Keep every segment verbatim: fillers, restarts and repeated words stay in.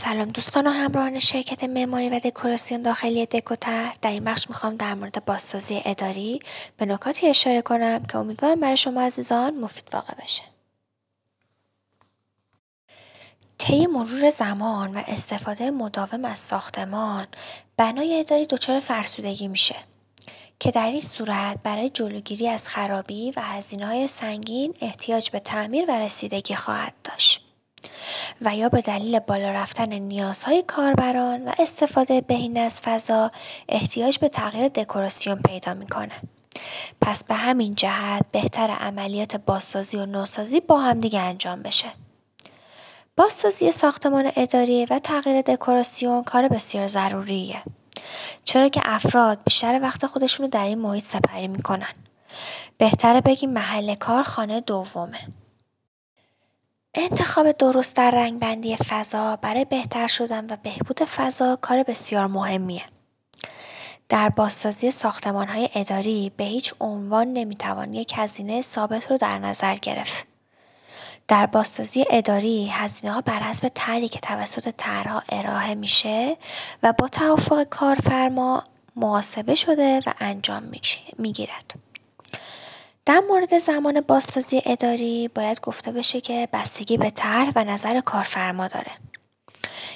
سلام دوستان و همراهان شرکت معماری و دکوراسیون داخلی دکوطرح. در این بخش میخوام در مورد بازسازی اداری به نکاتی اشاره کنم که امیدوارم برای شما عزیزان مفید واقع بشه. طی مرور زمان و استفاده مداوم از ساختمان، بنای اداری دچار فرسودگی میشه که در این صورت برای جلوگیری از خرابی و هزینه‌های سنگین احتیاج به تعمیر و رسیدگی خواهد داشت و یا به دلیل بالا رفتن نیازهای کاربران و استفاده بهینه از فضا احتیاج به تغییر دکوراسیون پیدا میکنه. پس به همین جهت بهتر عملیات بازسازی و نوسازی با همدیگه انجام بشه. بازسازی ساختمان اداری و تغییر دکوراسیون کار بسیار ضروریه، چرا که افراد بیشتر وقت خودشون رو در این محیط سپری میکنن. بهتره بگیم محل کار خانه دومه. انتخاب درست در رنگبندی فضا برای بهتر شدن و بهبود فضا کار بسیار مهمیه. در بازسازی ساختمان‌های اداری به هیچ عنوان نمیتوان یک هزینه ثابت رو در نظر گرفت. در بازسازی اداری هزینه‌ها بر حسب طرحی که توسط طرح‌ها ارائه میشه و با توافق کارفرما محاسبه شده و انجام میگیرد. در مورد زمان بازسازی اداری باید گفته بشه که بستگی به طرح و نظر کارفرما داره.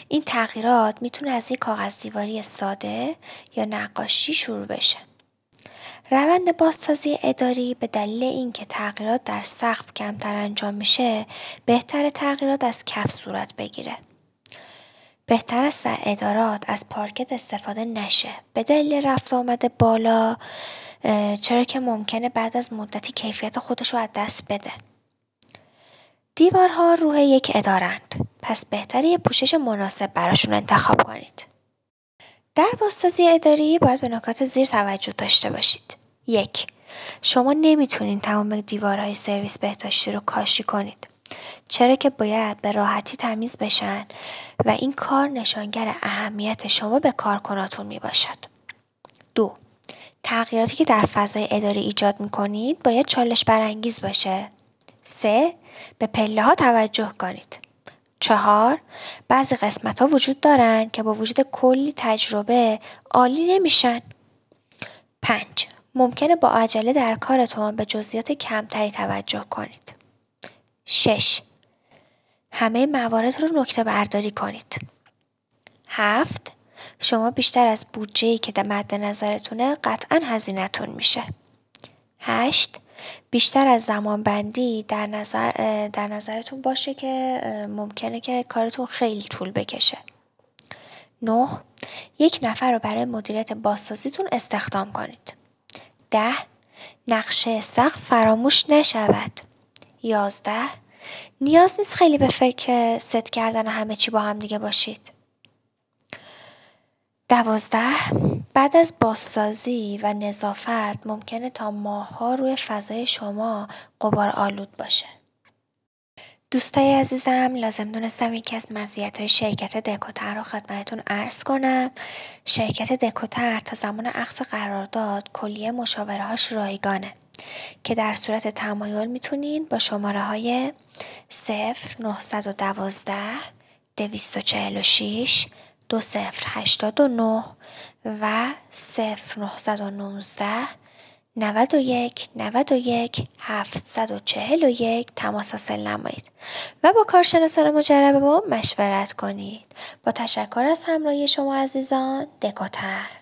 این تغییرات میتونه از یک کاغذ دیواری ساده یا نقاشی شروع بشه. روند بازسازی اداری به دلیل اینکه تغییرات در سقف کمتر انجام میشه، بهتر تغییرات از کف صورت بگیره. بهتر است در ادارات از پارکت استفاده نشه به دلیل رفت آمد بالا، چرا که ممکنه بعد از مدتی کیفیت خودش رو از دست بده. دیوارها روح یک ادارند، پس بهتره یه پوشش مناسب براشون انتخاب کنید. در بازسازی اداری باید به نکات زیر توجه داشته باشید. یک، شما نمیتونید تمام دیوارهای سرویس بهداشتی رو کاشی کنید، چرا که باید به راحتی تمیز بشن و این کار نشانگر اهمیت شما به کارکناتون میباشد. دو، تغییراتی که در فضای اداری ایجاد میکنید باید چالش برانگیز باشه. سه، به پله ها توجه کنید. چهار، بعضی قسمت ها وجود دارن که با وجود کلی تجربه عالی نمیشن. پنج، ممکنه با عجله در کارتون به جزئیات کمتری توجه کنید. شش، همه موارد رو نکته برداری کنید. هفت، شما بیشتر از بودجه‌ای که در مد نظرتونه قطعاً هزینه‌تون میشه. هشت، بیشتر از زمان بندی در نظر در نظرتون باشه که ممکنه که کارتون خیلی طول بکشه. نه، یک نفر رو برای مدیریت بازسازیتون استخدام کنید. ده، نقشه سقف فراموش نشود. یازده، نیاز نیست خیلی به فکر ست کردن همه چی با هم دیگه باشید. دوازده، بعد از بازسازی و نظافت ممکنه تا ماه‌ها روی فضای شما غبار آلود باشه. دوستای عزیزم، لازم دونستم یکی از مزیت‌های شرکت دکوطرح رو خدمتتون عرض کنم. شرکت دکوطرح تا زمان اخذ قرارداد کلیه مشاوره هاش رایگانه که در صورت تمایل میتونید با شماره های صفر نه یک دو، دو چهار شش، دو صفر هشت نه و صفر نه یک نه، نه یک، نه یک، هفت چهار یک تماس حاصل نمایید و با کارشناسان مجرب ما مشورت کنید. با تشکر از همراهی شما عزیزان، دکوطرح.